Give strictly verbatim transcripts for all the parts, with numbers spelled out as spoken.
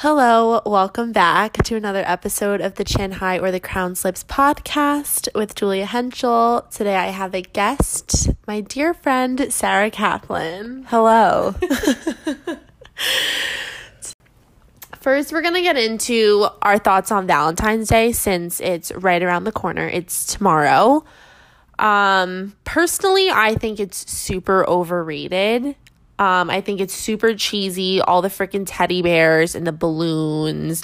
Hello, welcome back to another episode of the Chin High or the Crown Slips podcast with Julia Henschel. Today I have a guest, my dear friend, Sarah Kaplan. Hello. First, we're going to get into our thoughts on Valentine's Day since it's right around the corner. It's tomorrow. Um, personally, I think it's super overrated. Um, I think it's super cheesy, all the freaking teddy bears and the balloons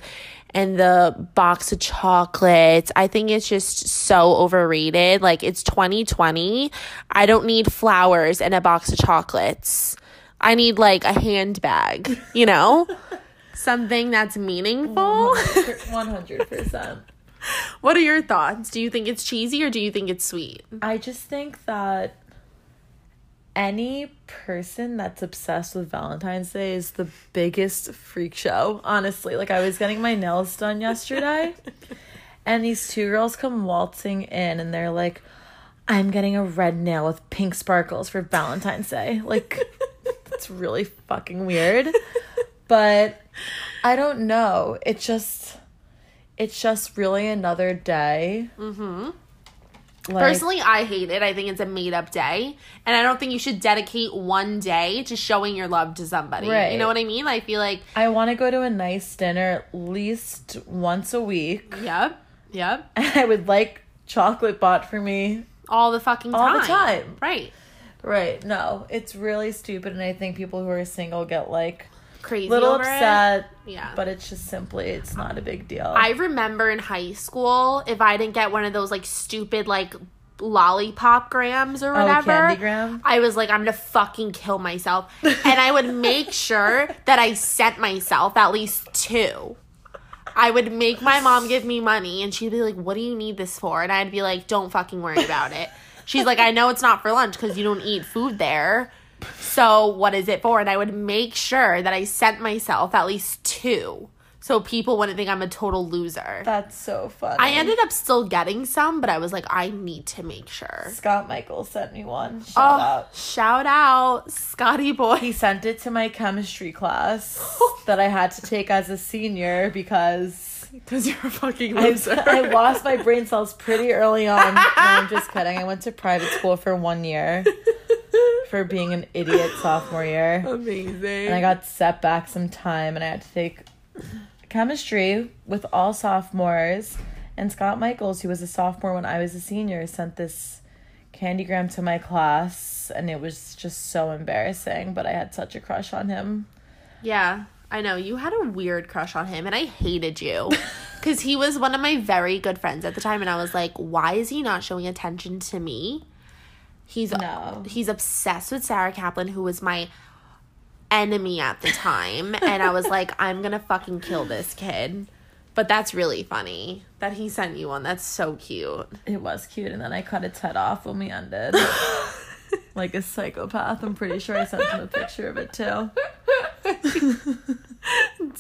and the box of chocolates. I think it's just so overrated. Like, it's twenty twenty. I don't need flowers and a box of chocolates. I need, like, a handbag, you know? Something that's meaningful. one hundred percent. What are your thoughts? Do you think it's cheesy or do you think it's sweet? I just think that any person that's obsessed with Valentine's Day is the biggest freak show, honestly. Like, I was getting my nails done yesterday, and these two girls come waltzing in, and they're like, I'm getting a red nail with pink sparkles for Valentine's Day. Like, it's really fucking weird. But I don't know. It just, it's just really another day. Mm-hmm. Like, personally, I hate it. I think it's a made-up day. And I don't think you should dedicate one day to showing your love to somebody. Right. You know what I mean? I feel like... I want to go to a nice dinner at least once a week. Yep. Yep. And I would like chocolate bought for me. All the fucking time. All the time. Right. Right. No. It's really stupid. And I think people who are single get like... crazy little upset it. Yeah, but it's just simply it's not a big deal. I remember in high school, if I didn't get one of those like stupid like lollipop grams or whatever, oh, candy gram? I was like, I'm gonna fucking kill myself. And I would make sure that I sent myself at least two. I would make my mom give me money and she'd be like, what do you need this for? And I'd be like, don't fucking worry about it. She's like, I know it's not for lunch because you don't eat food there. So what is it for? And I would make sure that I sent myself at least two so people wouldn't think I'm a total loser. That's so funny. I ended up still getting some, but I was like, I need to make sure. Scott Michaels sent me one. Shout oh, out. Shout out, Scotty boy. He sent it to my chemistry class that I had to take as a senior because... Because you're a fucking loser. I, I lost my brain cells pretty early on. No, I'm just kidding. I went to private school for one year. For being an idiot sophomore year. Amazing. And I got set back some time and I had to take chemistry with all sophomores. And Scott Michaels, who was a sophomore when I was a senior, sent this candygram to my class. And it was just so embarrassing. But I had such a crush on him. Yeah. I know. You had a weird crush on him. And I hated you. Because he was one of my very good friends at the time. And I was like, why is he not showing attention to me? He's no. He's obsessed with Sarah Kaplan, who was my enemy at the time. And I was like, I'm going to fucking kill this kid. But that's really funny that he sent you one. That's so cute. It was cute. And then I cut its head off when we ended. Like a psychopath. I'm pretty sure I sent him a picture of it, too.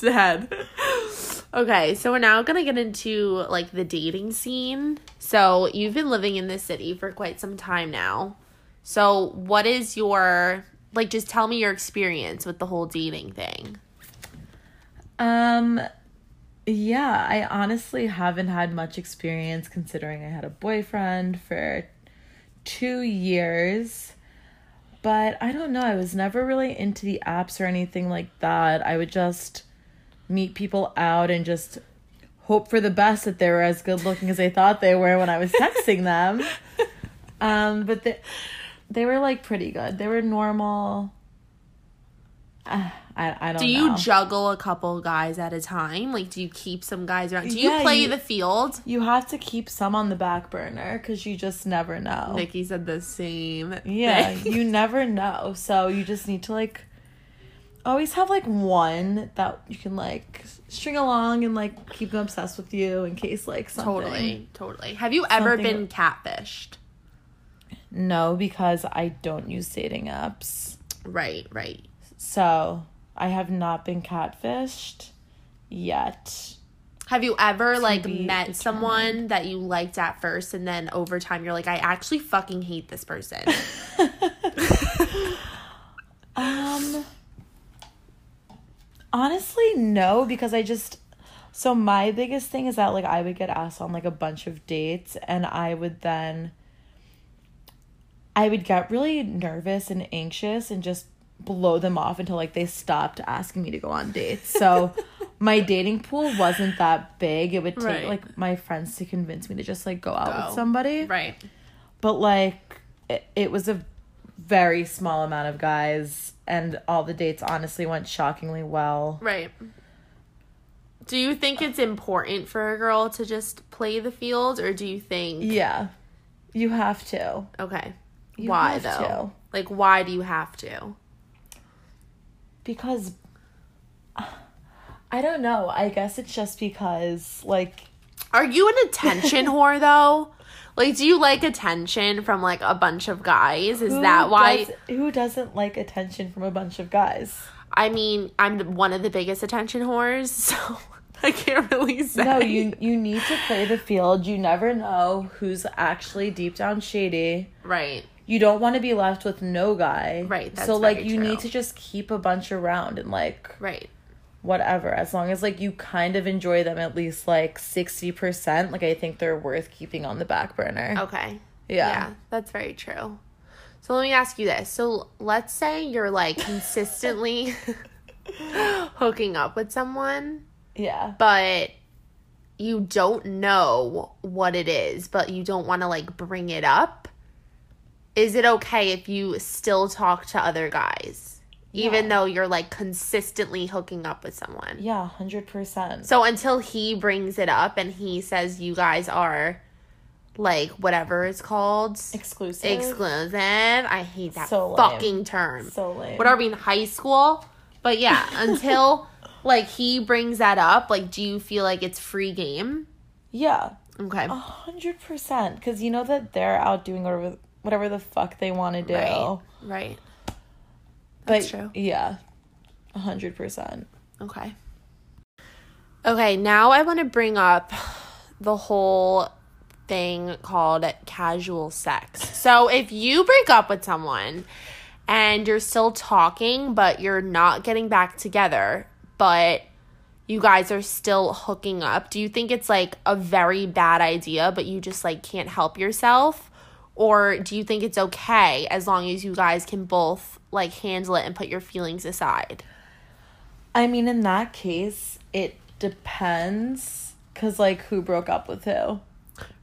Dead. Okay, so we're now going to get into, like, the dating scene. So you've been living in this city for quite some time now. So what is your, like, just tell me your experience with the whole dating thing. Um, yeah, I honestly haven't had much experience considering I had a boyfriend for two years. But I don't know, I was never really into the apps or anything like that. I would just meet people out and just hope for the best that they were as good looking as I thought they were when I was texting them. Um, but they, they were like pretty good. They were normal. Uh, I I don't know. Do you know. Juggle a couple guys at a time? Like, do you keep some guys around? Do you yeah, play you, the field? You have to keep some on the back burner because you just never know. Nikki said the same. Yeah, thing. You never know. So you just need to like always have like one that you can like string along and like keep them obsessed with you in case like something. Totally, totally. Have you ever been catfished? No, because I don't use dating apps. Right, right. So, I have not been catfished yet. Have you ever, like, met someone that you liked at first and then over time you're like, I actually fucking hate this person? um, Honestly, no, because I just... So my biggest thing is that, like, I would get asked on, like, a bunch of dates, and I would then... I would get really nervous and anxious and just blow them off until, like, they stopped asking me to go on dates. So my dating pool wasn't that big. It would take, right. like, my friends to convince me to just, like, go out go. with somebody. Right. But, like, it, it was a very small amount of guys, and all the dates honestly went shockingly well. Right. Do you think it's important for a girl to just play the field, or do you think... Yeah. You have to. Okay. You why, though? To. Like, why do you have to? Because... I don't know. I guess it's just because, like... Are you an attention whore, though? Like, do you like attention from, like, a bunch of guys? Is who that why... Does, who doesn't like attention from a bunch of guys? I mean, I'm one of the biggest attention whores, so... I can't really say. No, you you need to play the field. You never know who's actually deep down shady. Right. You don't want to be left with no guy. Right. That's so, like, you true. need to just keep a bunch around and, like, right. whatever. As long as, like, you kind of enjoy them at least, like, sixty percent. Like, I think they're worth keeping on the back burner. Okay. Yeah. Yeah, that's very true. So let me ask you this. So let's say you're, like, consistently hooking up with someone. Yeah. But you don't know what it is, but you don't want to, like, bring it up. Is it okay if you still talk to other guys, yeah. even though you're, like, consistently hooking up with someone? Yeah, one hundred percent. So until he brings it up and he says you guys are, like, whatever it's called. Exclusive. Exclusive. I hate that so fucking lame. term. So lame. What are we in high school? But, yeah, until... Like, he brings that up. Like, do you feel like it's free game? Yeah. Okay. A hundred percent. Because you know that they're out doing whatever, whatever the fuck they want to do. Right. Right. That's but, true. Yeah. A hundred percent. Okay. Okay, now I want to bring up the whole thing called casual sex. So, if you break up with someone and you're still talking, but you're not getting back together... but you guys are still hooking up. Do you think it's, like, a very bad idea, but you just, like, can't help yourself? Or do you think it's okay as long as you guys can both, like, handle it and put your feelings aside? I mean, in that case, it depends. Because, like, who broke up with who?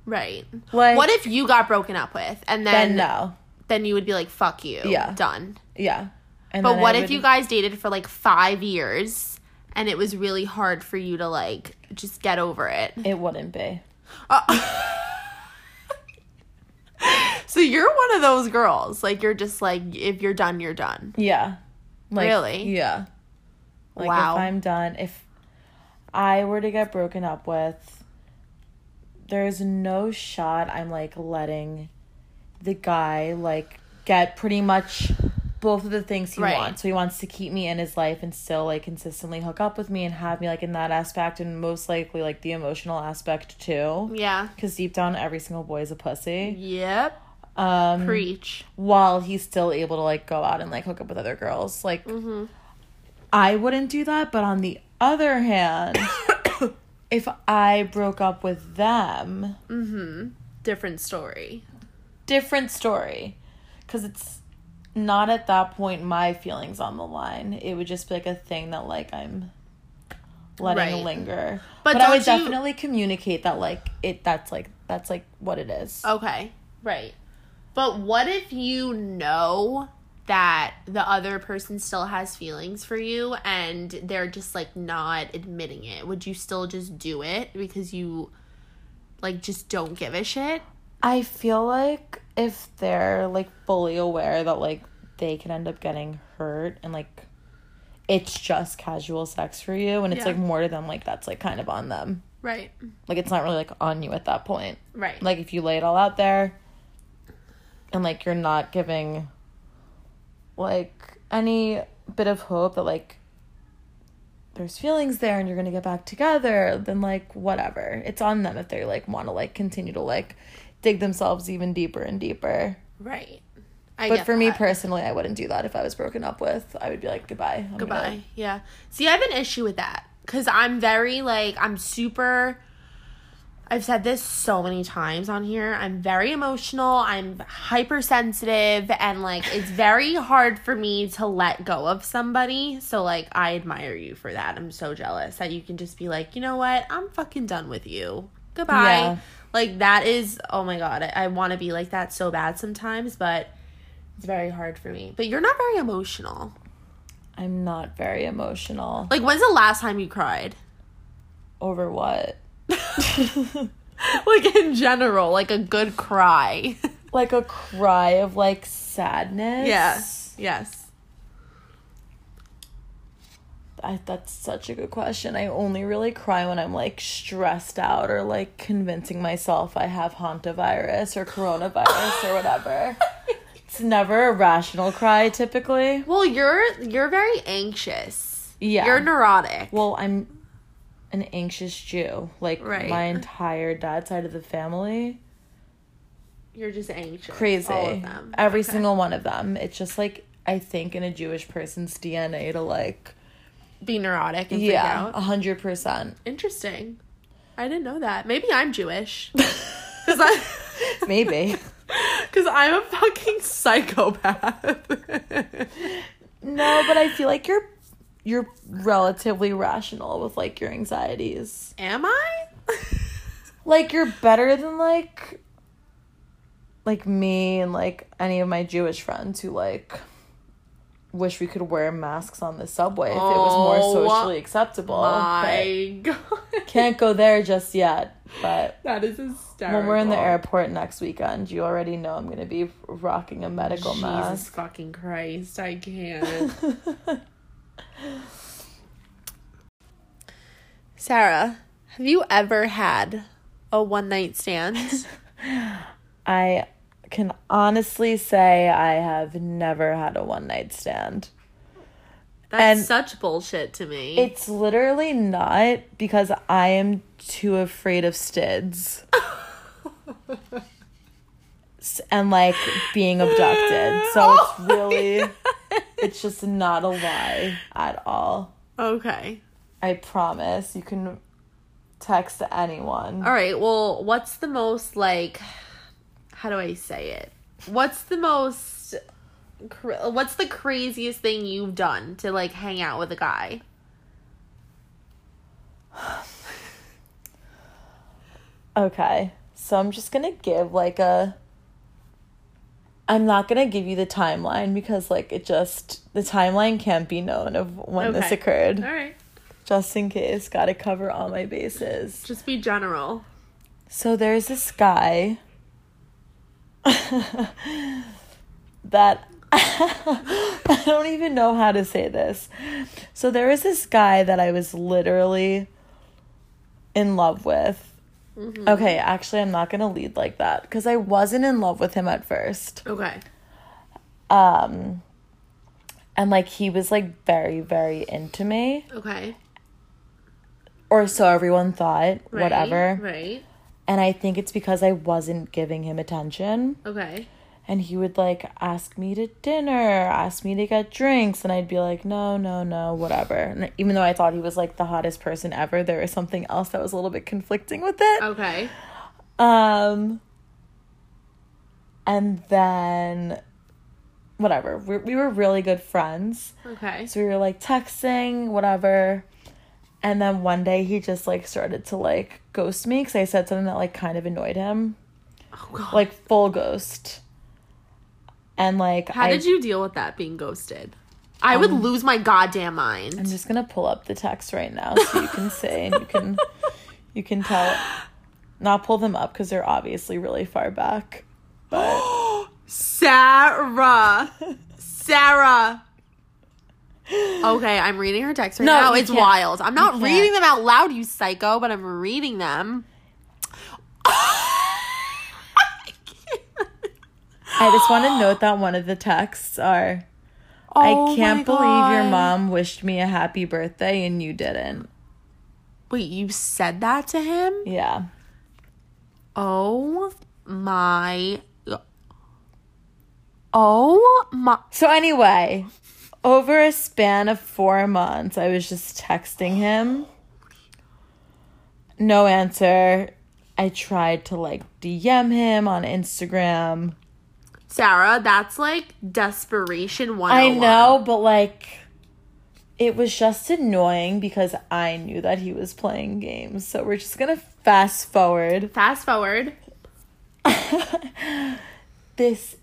Right. Like, what if you got broken up with? And then, then no. Then you would be like, fuck you. Yeah. Done. Yeah. And but what would... if you guys dated for, like, five years... and it was really hard for you to, like, just get over it. It wouldn't be. Uh, so you're one of those girls. Like, you're just, like, if you're done, you're done. Yeah. Like, really? Yeah. Like, wow. If I'm done, if I were to get broken up with, there's no shot I'm, like, letting the guy, like, get pretty much... both of the things he right. wants. So he wants to keep me in his life and still, like, consistently hook up with me and have me, like, in that aspect, and most likely, like, the emotional aspect too. Yeah. Because deep down, every single boy is a pussy. Yep. Um, Preach. While he's still able to, like, go out and, like, hook up with other girls. Like, mm-hmm. I wouldn't do that, but on the other hand, if I broke up with them... Mm-hmm. Different story. Different story. Because it's... not at that point my feelings on the line. It would just be like a thing that, like, I'm letting right. linger, but, but I would you... definitely communicate that, like, it that's like that's like what it is. Okay. Right. But what if you know that the other person still has feelings for you and they're just, like, not admitting it? Would you still just do it because you, like, just don't give a shit? I feel like if they're, like, fully aware that, like, they can end up getting hurt and, like, it's just casual sex for you and it's, yeah. like, more to them, like, that's, like, kind of on them. Right. Like, it's not really, like, on you at that point. Right. Like, if you lay it all out there and, like, you're not giving, like, any bit of hope that, like, there's feelings there and you're gonna get back together, then, like, whatever. It's on them if they, like, want to, like, continue to, like... dig themselves even deeper and deeper. Right. I but for that. me personally, I wouldn't do that if I was broken up with. I would be like, goodbye. I'm goodbye. Gonna... Yeah. See, I have an issue with that because I'm very like, I'm super... I've said this so many times on here. I'm very emotional. I'm hypersensitive. And, like, it's very hard for me to let go of somebody. So, like, I admire you for that. I'm so jealous that you can just be like, you know what? I'm fucking done with you. Goodbye. Yeah. Like, that is, oh, my God. I, I want to be like that so bad sometimes. But it's very hard for me. But you're not very emotional. I'm not very emotional. Like, when's the last time you cried? Over what? Like in general, like a good cry. Like a cry of like sadness. Yes. Yes. I, that's such a good question. I only really cry when I'm like stressed out or like convincing myself I have hantavirus or coronavirus or whatever. It's never a rational cry typically. Well, you're you're very anxious. Yeah. You're neurotic. Well, I'm an anxious Jew, like right. my entire dad's side of the family. You're just anxious. Crazy. All of them. Every okay. single one of them. It's just like, I think in a Jewish person's D N A to like be neurotic and yeah, freak out. one hundred percent. Interesting. I didn't know that. Maybe I'm Jewish. I- Maybe. Because I'm a fucking psychopath. No, but I feel like you're You're relatively rational with, like, your anxieties. Am I? Like, you're better than, like, like, me and, like, any of my Jewish friends who, like, wish we could wear masks on the subway if oh, it was more socially acceptable. My God. Can't go there just yet, but... That is hysterical. When we're in the airport next weekend, you already know I'm going to be rocking a medical Jesus mask. Jesus fucking Christ, I can't. Sarah, have you ever had a one-night stand? I can honestly say I have never had a one-night stand. That's and such bullshit to me. It's literally not because I am too afraid of stids. And, like, being abducted. So oh it's really... It's just not a lie at all. Okay. I promise. You can text anyone. All right. Well, what's the most, like, how do I say it? What's the most, what's the craziest thing you've done to, like, hang out with a guy? Okay. So I'm just going to give, like, a... I'm not going to give you the timeline because, like, it just... The timeline can't be known of when okay. this occurred. All right. Just in case. Got to cover all my bases. Just be general. So there's this guy that... I don't even know how to say this. So there was this guy that I was literally in love with. Mm-hmm. Okay, actually, I'm not going to lead like that because I wasn't in love with him at first. Okay. Um, and, like, he was, like, very, very into me. Okay. Or so everyone thought, right, whatever. Right. And I think it's because I wasn't giving him attention. Okay. And he would, like, ask me to dinner, ask me to get drinks, and I'd be like, no, no, no, whatever. And even though I thought he was, like, the hottest person ever, there was something else that was a little bit conflicting with it. Okay. Um. And then, whatever. We, we were really good friends. Okay. So we were, like, texting, whatever. And then one day he just, like, started to, like, ghost me because I said something that, like, kind of annoyed him. Oh, God. Like, full ghost. And, like... How I, did you deal with that, being ghosted? I um, would lose my goddamn mind. I'm just going to pull up the text right now so you can see. You can you can tell. Not pull them up because they're obviously really far back. But Sarah. Sarah. Okay, I'm reading her text right no, now. It's can't. wild. I'm not reading them out loud, you psycho, but I'm reading them. I just want to note that one of the texts are, oh I can't believe your mom wished me a happy birthday and you didn't. Wait, you said that to him? Yeah. Oh my. Oh my. So anyway, over a span of four months, I was just texting him. No answer. I tried to like D M him on Instagram. Sarah, that's like desperation one oh one. I know, but like it was just annoying because I knew that he was playing games. So we're just going to fast forward. Fast forward. This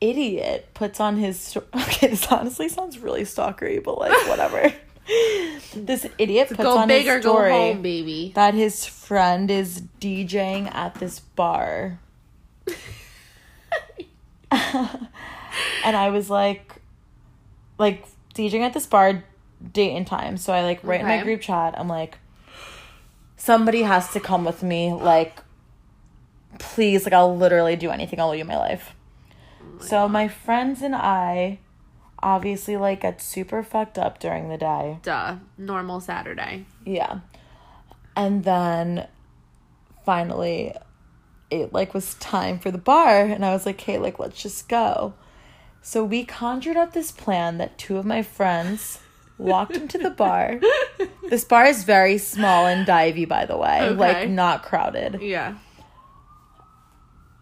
idiot puts on his... Okay, this honestly sounds really stalkery, but like whatever. This idiot puts go on big his or story go home, baby. That his friend is DJing at this bar. And I was like, like DJing at this bar, date and time. So I like write okay. in my group chat. I'm like, somebody has to come with me. Like, please, like I'll literally do anything. I'll owe you my life. Oh my so God. My friends and I obviously like get super fucked up during the day. Duh. Normal Saturday. Yeah. And then finally it like was time for the bar and I was like, hey, like let's just go. So we conjured up this plan that two of my friends walked into the bar. This bar is very small and divey, by the way. Okay. Like not crowded. Yeah.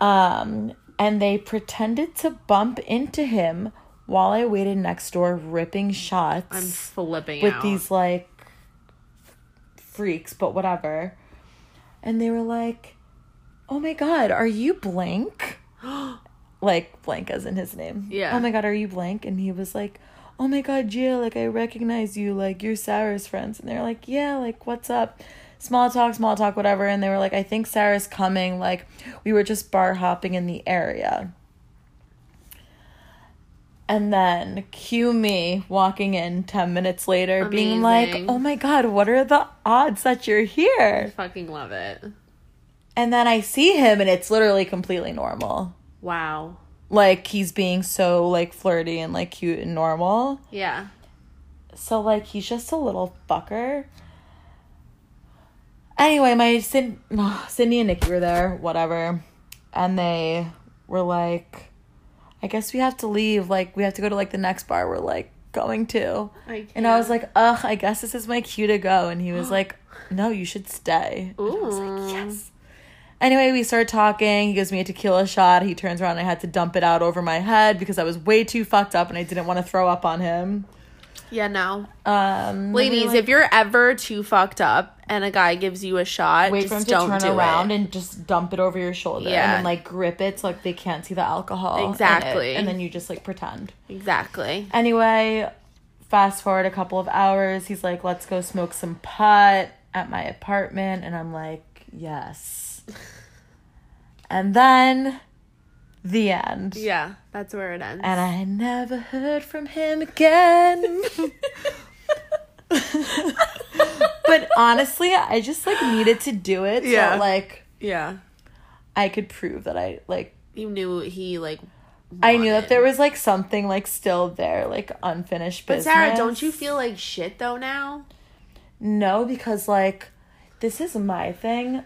Um, and they pretended to bump into him while I waited next door ripping shots. I'm flipping with out. These like freaks, but whatever. And they were like, oh my God, are you blank? Like, blank as in his name. Yeah. Oh my God, are you blank? And he was like, oh my God, yeah, like, I recognize you. Like, you're Sarah's friends. And they were like, yeah, like, what's up? Small talk, small talk, whatever. And they were like, I think Sarah's coming. Like, we were just bar hopping in the area. And then cue me walking in ten minutes later. Amazing. Being like, oh my God, what are the odds that you're here? I fucking love it. And then I see him and it's literally completely normal. Wow. Like, he's being so, like, flirty and, like, cute and normal. Yeah. So, like, he's just a little fucker. Anyway, my Sin- oh, Cindy and Nikki were there, whatever. And they were like, I guess we have to leave. Like, we have to go to, like, the next bar we're, like, going to. I can't. And I was like, ugh, I guess this is my cue to go. And he was like, no, you should stay. Ooh. And I was like, yes. Anyway, we started talking. He gives me a tequila shot. He turns around and I had to dump it out over my head because I was way too fucked up and I didn't want to throw up on him. Yeah, no. Um, Ladies, like, if you're ever too fucked up and a guy gives you a shot, wait just for him don't to turn do around it. And just dump it over your shoulder. Yeah. And then, like, grip it so, like, they can't see the alcohol. Exactly. And then you just, like, pretend. Exactly. Anyway, fast forward a couple of hours. He's like, let's go smoke some pot at my apartment. And I'm like, yes. And then the end. Yeah, that's where it ends. And I never heard from him again. But honestly, I just like needed to do it. Yeah. So like, yeah, I could prove that I like. You knew he like. Wanted. I knew that there was like something like still there, like unfinished business. But Sarah, don't you feel like shit though now? No, because like this is my thing.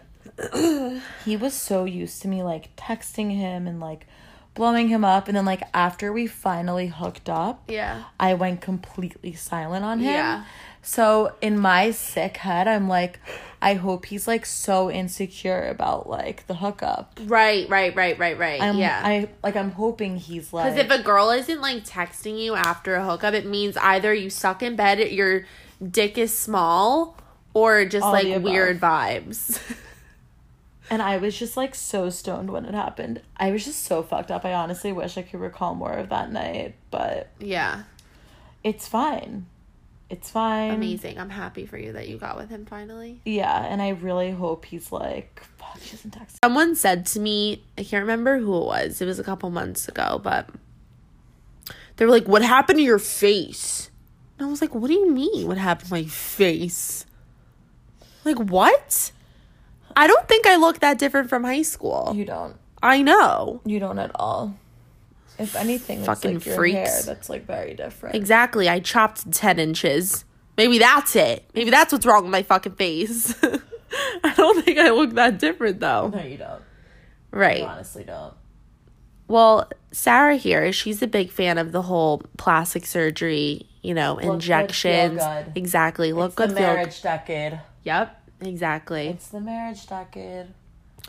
He was so used to me like texting him and like blowing him up, and then like after we finally hooked up, yeah, I went completely silent on him. Yeah. So in my sick head, I'm like, I hope he's like so insecure about like the hookup. Right, right, right, right, right. I'm, yeah, I like I'm hoping he's like, because if a girl isn't like texting you after a hookup, it means either you suck in bed, your dick is small, or just all like weird vibes. And I was just, like, so stoned when it happened. I was just so fucked up. I honestly wish I could recall more of that night, but... Yeah. It's fine. It's fine. Amazing. I'm happy for you that you got with him finally. Yeah, and I really hope he's, like, fuck, she doesn't text me. Someone said to me, I can't remember who it was. It was a couple months ago, but they were like, what happened to your face? And I was like, what do you mean, what happened to my face? Like, what? I don't think I look that different from high school. You don't. I know. You don't at all. If anything, it's fucking like your freaks. Hair that's like very different. Exactly. I chopped ten inches. Maybe that's it. Maybe that's what's wrong with my fucking face. I don't think I look that different though. No, you don't. Right. You honestly don't. Well, Sarah here, she's a big fan of the whole plastic surgery, you know, look injections. Good, feel good. Exactly. Look it's good. The marriage feel... decade. Yep. Exactly. It's the marriage decade.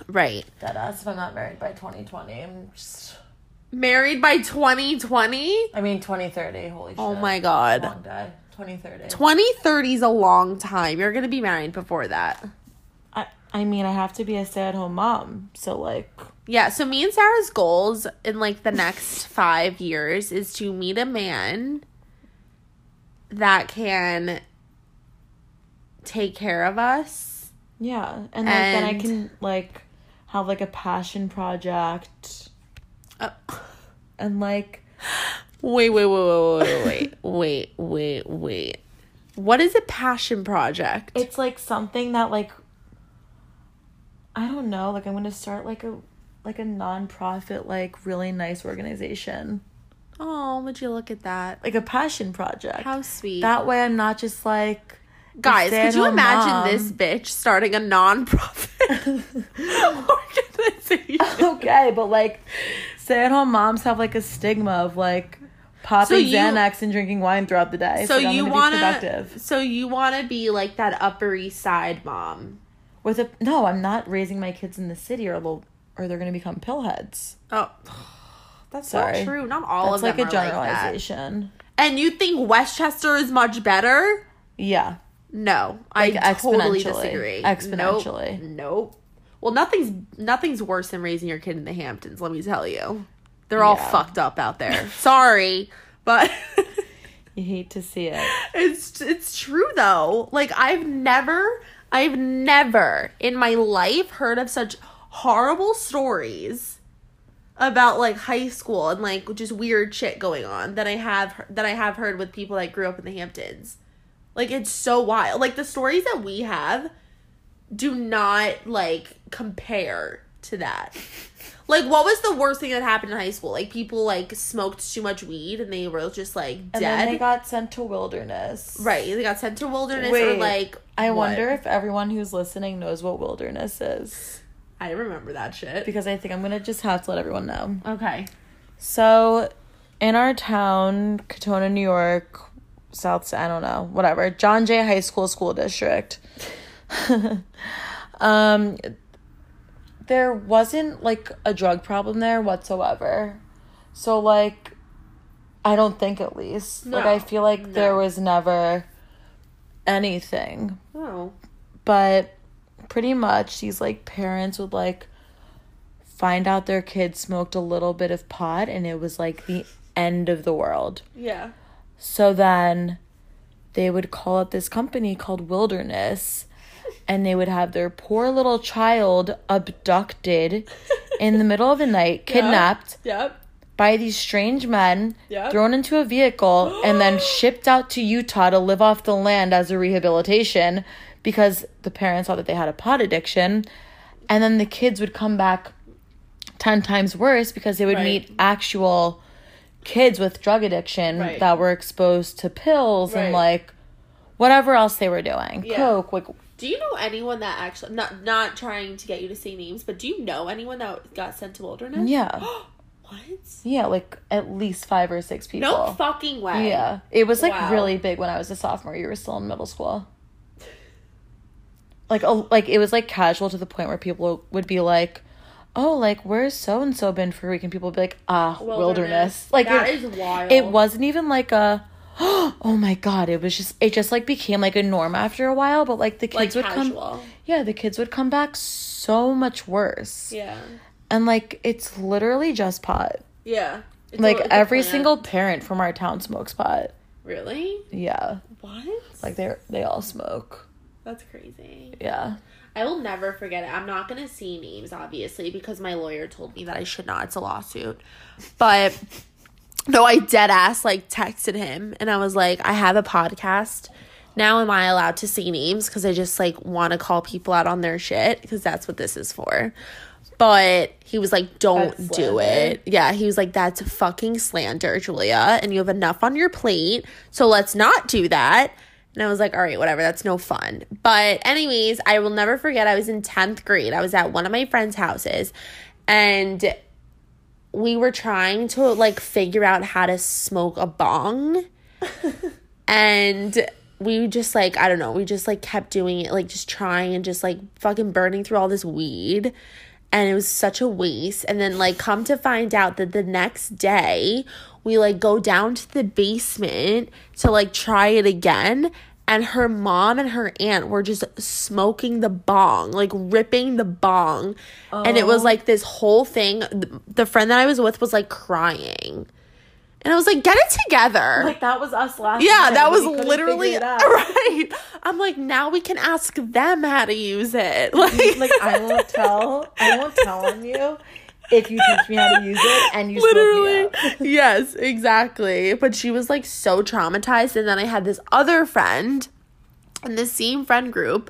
Right. Dead ass if I'm not married by twenty twenty. I'm just... Married by twenty twenty? I mean twenty thirty. Holy shit. Oh my God. Long day. twenty thirty. twenty thirty is a long time. You're going to be married before that. I I mean, I have to be a stay-at-home mom. So, like... Yeah, so me and Sarah's goals in, like, the next five years is to meet a man that can take care of us. Yeah, and, like, and then I can, like, have, like, a passion project. Uh, and, like... Wait, wait, wait, wait, wait, wait, wait, wait, wait. What is a passion project? It's, like, something that, like... I don't know. Like, I'm going to start, like, a... like a non-profit, like, really nice organization. Oh, would you look at that? Like a passion project. How sweet. That way I'm not just like... Guys, could you imagine mom. This bitch starting a non-profit organization? Okay, but like stay-at-home moms have like a stigma of like popping so you, Xanax and drinking wine throughout the day. So, so you want to... So you want to be like that Upper East Side mom. With a... No, I'm not raising my kids in the city or a little... Or they're going to become pillheads. Oh, that's Sorry. Not true. Not all that's of them like are like that. That's like a generalization. And you think Westchester is much better? Yeah. No, like I totally disagree. Exponentially. Nope. nope. Well, nothing's nothing's worse than raising your kid in the Hamptons. Let me tell you, they're all yeah. fucked up out there. Sorry, but you hate to see it. It's it's true though. Like I've never, I've never in my life heard of such horrible stories about like high school and like just weird shit going on that I have that I have heard with people that grew up in the Hamptons. Like it's so wild. Like the stories that we have do not like compare to that. Like what was the worst thing that happened in high school? Like people like smoked too much weed and they were just like dead. And then they got sent to Wilderness. Right. They got sent to Wilderness. Wait, or like I what? wonder if everyone who's listening knows what Wilderness is. I remember that shit. Because I think I'm going to just have to let everyone know. Okay. So, in our town, Katona, New York, South, I don't know, whatever, John Jay High School School District. um, there wasn't, like, a drug problem there whatsoever. So, like, I don't think at least. No. Like, I feel like no. there was never anything. Oh. But... pretty much these like parents would like find out their kid smoked a little bit of pot and it was like the end of the world. Yeah. So then they would call up this company called Wilderness and they would have their poor little child abducted in the middle of the night, kidnapped yep. Yep. by these strange men, yep. thrown into a vehicle and then shipped out to Utah to live off the land as a rehabilitation. Because the parents thought that they had a pot addiction. And then the kids would come back ten times worse because they would right. meet actual kids with drug addiction right. that were exposed to pills right. and, like, whatever else they were doing. Yeah. Coke. Like, do you know anyone that actually... Not, not trying to get you to say names, but do you know anyone that got sent to Wilderness? Yeah. What? Yeah, like, at least five or six people. No fucking way. Yeah. It was, like, wow. really big when I was a sophomore. You were still in middle school. Like, a, like it was, like, casual to the point where people would be like, oh, like, where's so-and-so been for a week? And people would be like, ah, Wilderness. wilderness. Like that it, is wild. It wasn't even, like, a, oh, my God. It was just, it just, like, became, like, a norm after a while. But, like, the kids like would casual. come. Yeah, the kids would come back so much worse. Yeah. And, like, it's literally just pot. Yeah. It's like, a, every single parent from our town smokes pot. Really? Yeah. What? Like, they they all smoke. That's crazy. Yeah. I will never forget it. I'm not going to say names, obviously, because my lawyer told me that I should not. It's a lawsuit. But, no, I dead ass, like, texted him. And I was like, I have a podcast. Now am I allowed to say names? Because I just, like, want to call people out on their shit. Because that's what this is for. But he was like, don't that's do slander. It. Yeah, he was like, that's fucking slander, Julia. And you have enough on your plate. So let's not do that. And I was like, all right, whatever, that's no fun. But anyways, I will never forget I was in tenth grade. I was at one of my friend's houses. And we were trying to, like, figure out how to smoke a bong. And we just, like, I don't know, we just, like, kept doing it, like, just trying and just, like, fucking burning through all this weed. And it was such a waste. And then, like, come to find out that the next day we, like, go down to the basement to, like, try it again. And her mom and her aunt were just smoking the bong, like, ripping the bong. Oh. And it was, like, this whole thing. The friend that I was with was, like, crying. And I was like, get it together. Like, that was us last yeah, time. Yeah, that was literally, right. I'm like, now we can ask them how to use it. Like, like I won't tell. I won't tell on you if you teach me how to use it and you literally smoke me up. Yes, exactly. But she was, like, so traumatized. And then I had this other friend in the same friend group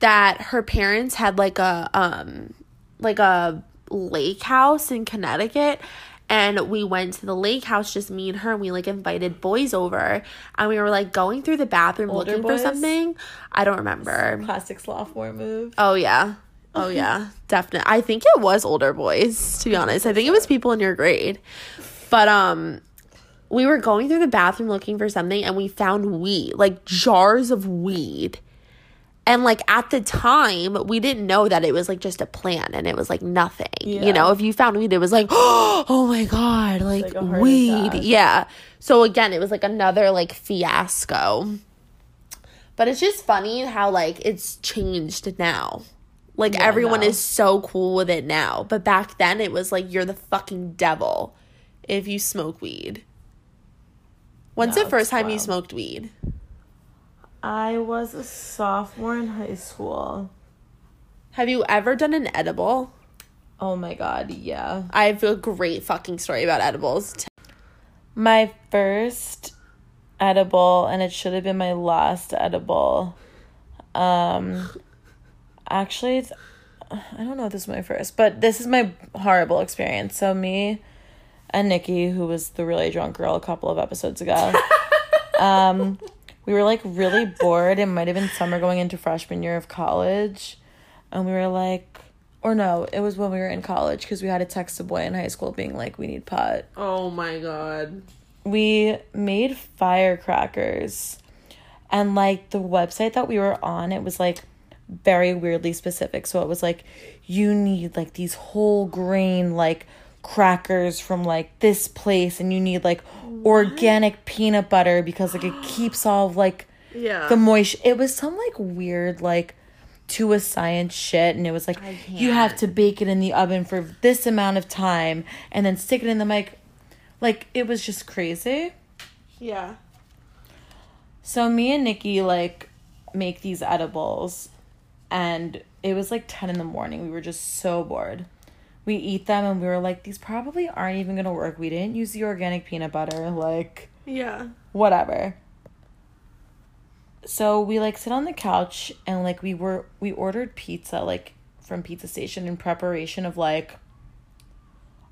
that her parents had, like, a, um, like a lake house in Connecticut. And we went to the lake house, just me and her, and we, like, invited boys over. And we were, like, going through the bathroom Older looking boys? for something. I don't remember. Classic sophomore move. Oh, yeah. Oh, yeah. Definitely. I think it was older boys, to be honest. I think it was people in your grade. But um, we were going through the bathroom looking for something, and we found weed, like, jars of weed. And, like, at the time, we didn't know that it was, like, just a plant and it was, like, nothing. Yeah. You know, if you found weed, it was like, oh, my God, like, like weed. Yeah. So, again, it was, like, another, like, fiasco. But it's just funny how, like, it's changed now. Like, yeah, everyone no. is so cool with it now. But back then, it was, like, you're the fucking devil if you smoke weed. When's no, the first time wild. you smoked weed? I was a sophomore in high school. Have you ever done an edible? Oh my God, yeah. I have a great fucking story about edibles. My first edible, and it should have been my last edible. Um, actually, it's, I don't know if this is my first, but this is my horrible experience. So me and Nikki, who was the really drunk girl a couple of episodes ago, um... we were, like, really bored. It might have been summer going into freshman year of college. And we were, like... Or, no, it was when we were in college because we had to text a boy in high school being, like, we need pot. Oh, my God. We made firecrackers. And, like, the website that we were on, it was, like, very weirdly specific. So it was, like, you need, like, these whole grain, like... crackers from, like, this place, and you need, like, what? Organic peanut butter because, like, it keeps all of, like, yeah. the moist. It was some, like, weird, like, to a science shit, and it was like you have to bake it in the oven for this amount of time and then stick it in the mic. Like, it was just crazy. Yeah. So me and Nikki, like, make these edibles, and it was like ten in the morning. We were just so bored. We eat them, and we were like, these probably aren't even going to work. We didn't use the organic peanut butter. Like, yeah. Whatever. So we, like, sit on the couch, and, like, we were, we ordered pizza, like, from Pizza Station in preparation of, like,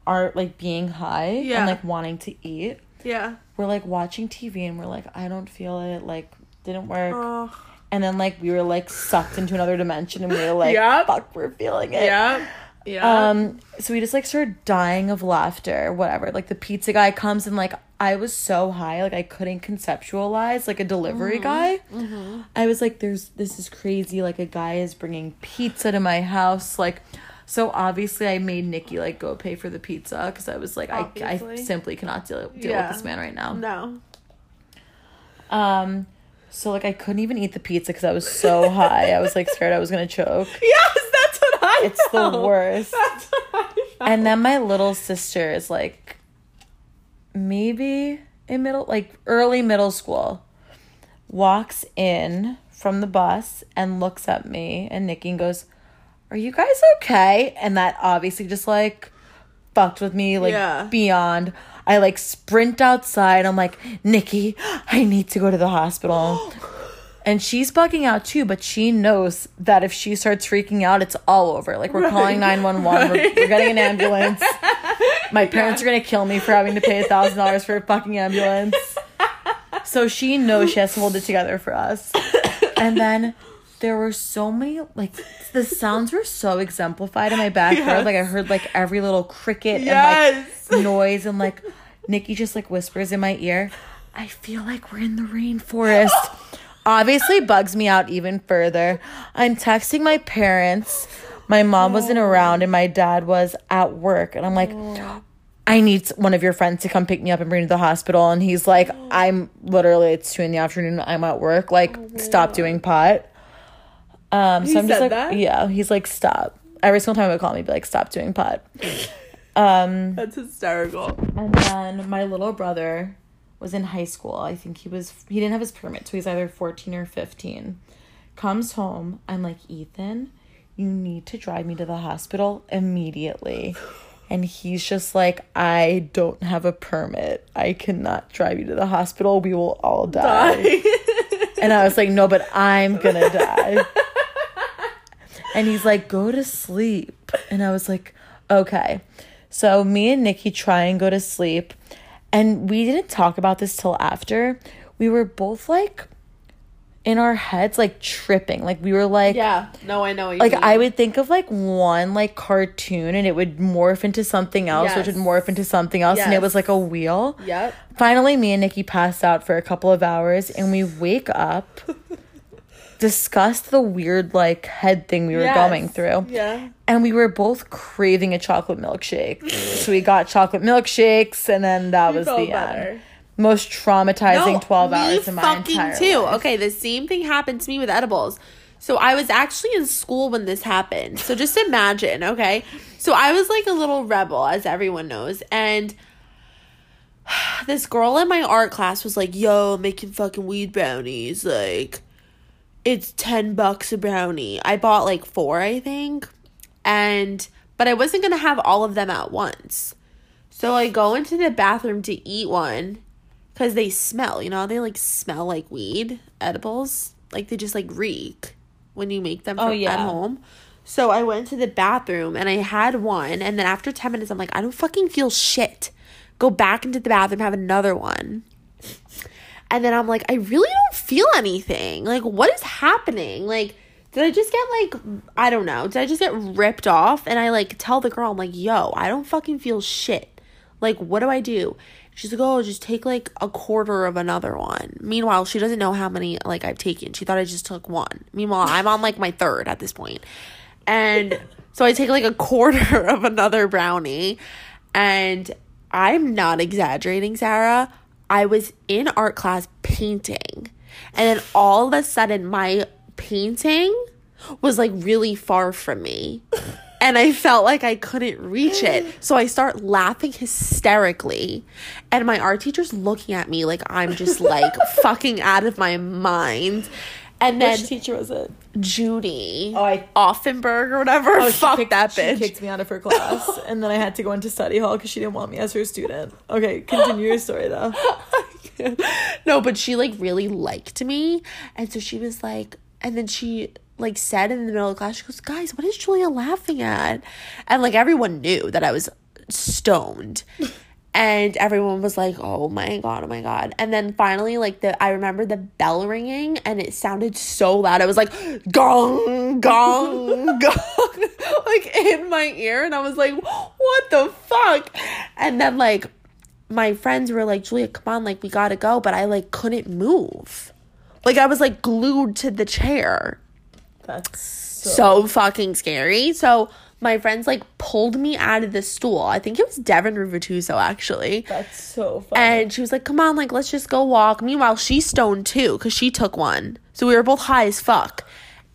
our, like, being high yeah. and, like, wanting to eat. Yeah. We're, like, watching T V, and we're like, I don't feel it. Like, didn't work. Oh. And then, like, we were, like, sucked into another dimension, and we were like, yep. fuck, we're feeling it. Yeah. Yeah. Um, so we just, like, started dying of laughter, whatever. Like, the pizza guy comes, and, like, I was so high, like, I couldn't conceptualize, like, a delivery mm-hmm. guy. Mm-hmm. I was like, there's, this is crazy. Like, a guy is bringing pizza to my house. Like, so obviously I made Nikki, like, go pay for the pizza because I was like, I, I simply cannot deal, deal yeah. with this man right now. No. Um, so, like, I couldn't even eat the pizza because I was so high. I was, like, scared I was going to choke. Yes! It's the worst. That's what I and then my little sister is, like, maybe in middle, like, early middle school, walks in from the bus and looks at me and Nikki and goes, are you guys okay? And that obviously just, like, fucked with me, like, yeah. beyond. I, like, sprint outside. I'm like, Nikki, I need to go to the hospital. And she's bugging out, too, but she knows that if she starts freaking out, it's all over. Like, we're right. calling nine one one. Right. We're, we're getting an ambulance. My parents yeah. are going to kill me for having to pay one thousand dollars for a fucking ambulance. So she knows she has to hold it together for us. And then there were so many, like, the sounds were so exemplified in my backyard. Yes. Like, I heard, like, every little cricket yes. and, like, noise. And, like, Nikki just, like, whispers in my ear, I feel like we're in the rainforest. Obviously bugs me out even further. I'm texting my parents. My mom oh. wasn't around and my dad was at work. And I'm like, oh. I need one of your friends to come pick me up and bring me to the hospital. And he's like, I'm literally, it's two in the afternoon. I'm at work. Like, oh, stop doing pot. Um, so he I'm just said like, that? Yeah, he's like, stop. Every single time he would call me, he'd be like, stop doing pot. Um, That's hysterical. And then my little brother was in high school. I think he was, he didn't have his permit. So he's either fourteen or fifteen. Comes home. I'm like, Ethan, you need to drive me to the hospital immediately. And he's just like, I don't have a permit. I cannot drive you to the hospital. We will all die. die. And I was like, no, but I'm going to die. And he's like, go to sleep. And I was like, okay. So me and Nikki try and go to sleep. And we didn't talk about this till after. We were both like in our heads, like tripping. Like we were like, yeah, no, I know what you like mean. I would think of like one like cartoon and it would morph into something else, yes. which would morph into something else, yes. and it was like a wheel. Yep. Finally, me and Nikki passed out for a couple of hours, and we wake up, discuss the weird like head thing we were yes. going through. Yeah. And we were both craving a chocolate milkshake, so we got chocolate milkshakes, and then that we was the better. End. Most traumatizing no, twelve hours in my entire life. Me fucking too. Okay, the same thing happened to me with edibles. So I was actually in school when this happened. So just imagine, okay? So I was like a little rebel, as everyone knows. And this girl in my art class was like, yo, I'm making fucking weed brownies. Like, it's ten bucks a brownie. I bought like four, I think. And, but I wasn't going to have all of them at once. So I go into the bathroom to eat one. Because they smell, you know? They, like, smell like weed, edibles. Like, they just, like, reek when you make them from, oh, yeah. at home. So I went to the bathroom, and I had one. And then after ten minutes, I'm like, I don't fucking feel shit. Go back into the bathroom, have another one. And then I'm like, I really don't feel anything. Like, what is happening? Like, did I just get, like, I don't know. Did I just get ripped off? And I, like, tell the girl, I'm like, yo, I don't fucking feel shit. Like, what do I do? She's like, oh, just take, like, a quarter of another one. Meanwhile, she doesn't know how many, like, I've taken. She thought I just took one. Meanwhile, I'm on, like, my third at this point. And so I take, like, a quarter of another brownie. And I'm not exaggerating, Sarah. I was in art class painting. And then all of a sudden, my painting was, like, really far from me. And I felt like I couldn't reach it. So I start laughing hysterically. And my art teacher's looking at me like I'm just like fucking out of my mind. And then which teacher was it? Judy. Oh, I Offenberg or whatever. Oh, fuck kicked, that bitch. She kicked me out of her class. And then I had to go into study hall because she didn't want me as her student. Okay, continue your story though. No, but she like really liked me. And so she was like, and then she like said in the middle of class, she goes, guys, what is Julia laughing at? And like everyone knew that I was stoned. And everyone was like, oh my god, oh my god. And then finally, like the I remember the bell ringing and it sounded so loud. I was like, gong, gong, gong, like in my ear. And I was like, what the fuck? And then like my friends were like, Julia, come on, like we gotta go. But I like couldn't move. Like I was like glued to the chair. That's so, so fucking scary. So my friends, like, pulled me out of the stool. I think it was Devin Ruvertuso, actually. That's so funny. And she was like, come on, like, let's just go walk. Meanwhile, she's stoned, too, because she took one. So we were both high as fuck.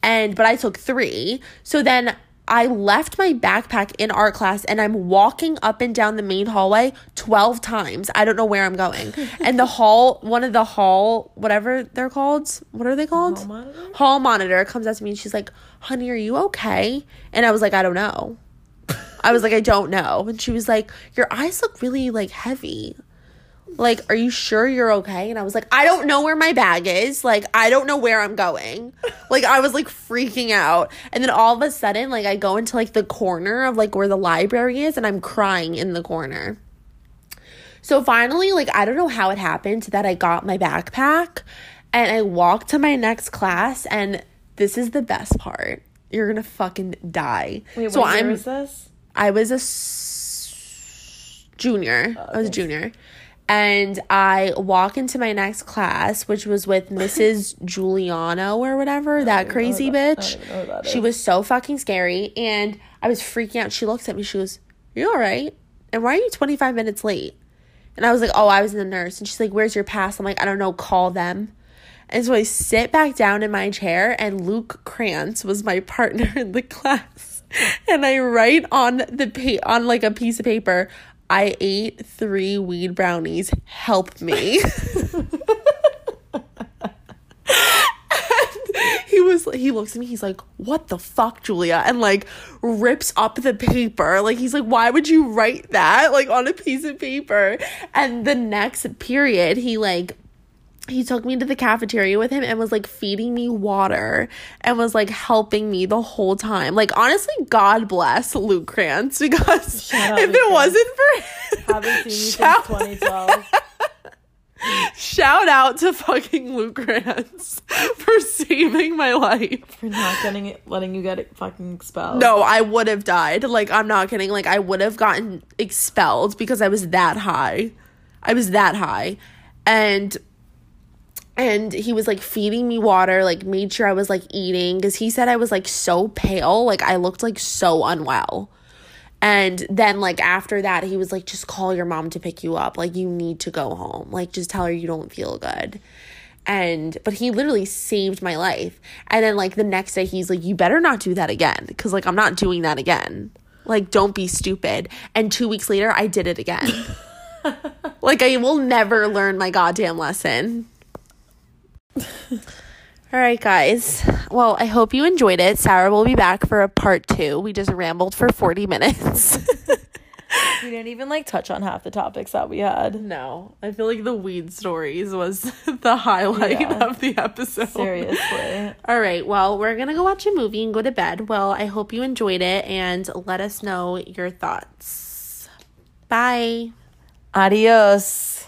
And but I took three. So then I left my backpack in art class, and I'm walking up and down the main hallway twelve times. I don't know where I'm going. And the hall, one of the hall, whatever they're called. What are they called? Hall monitor? Hall monitor comes up to me, and she's like, honey, are you okay? And I was like, I don't know. I was like, I don't know. And she was like, your eyes look really, like, heavy. Like, are you sure you're okay? And I was like, I don't know where my bag is. Like, I don't know where I'm going. Like, I was, like, freaking out. And then all of a sudden, like, I go into, like, the corner of, like, where the library is. And I'm crying in the corner. So finally, like, I don't know how it happened that I got my backpack. And I walked to my next class. And This is the best part. You're gonna fucking die. Wait, so what year was this? I was a s- junior. Oh, okay. I was a junior. And I walk into my next class, which was with Missus Giuliano or whatever, that crazy that, bitch. She was so fucking scary. And I was freaking out. She looks at me. She goes, "You all right? And why are you twenty-five minutes late?" And I was like, "Oh, I was in the nurse." And she's like, "Where's your pass?" I'm like, "I don't know. Call them." And so I sit back down in my chair, and Luke Krantz was my partner in the class. And I write on the pa- on like a piece of paper, "I ate three weed brownies. Help me." He was, he looks at me, he's like, "What the fuck, Julia?" And like rips up the paper. Like, he's like, "Why would you write that like on a piece of paper?" And the next period, he like, he took me to the cafeteria with him and was like feeding me water and was like helping me the whole time. Like, honestly, God bless Luke Krantz, because shout if it Krantz. Wasn't for him, haven't seen shout- you since twenty twelve. Shout out to fucking Luke Krantz for saving my life. For not getting it, letting you get it fucking expelled. No, I would have died. Like, I'm not kidding. Like, I would have gotten expelled because I was that high. I was that high. And and he was like feeding me water, like made sure I was like eating, because he said I was like so pale, like I looked like so unwell. And then, like, after that, he was like, "Just call your mom to pick you up. Like, you need to go home. Like, just tell her you don't feel good." And, but he literally saved my life. And then, like, the next day, he's like, "You better not do that again. Because, like, I'm not doing that again. Like, don't be stupid." And two weeks later, I did it again. Like, I will never learn my goddamn lesson. All right, guys. Well, I hope you enjoyed it. Sarah will be back for a part two. We just rambled for forty minutes. We didn't even, like, touch on half the topics that we had. No. I feel like the weed stories was the highlight yeah. of the episode. Seriously. All right. Well, we're going to go watch a movie and go to bed. Well, I hope you enjoyed it, and let us know your thoughts. Bye. Adios.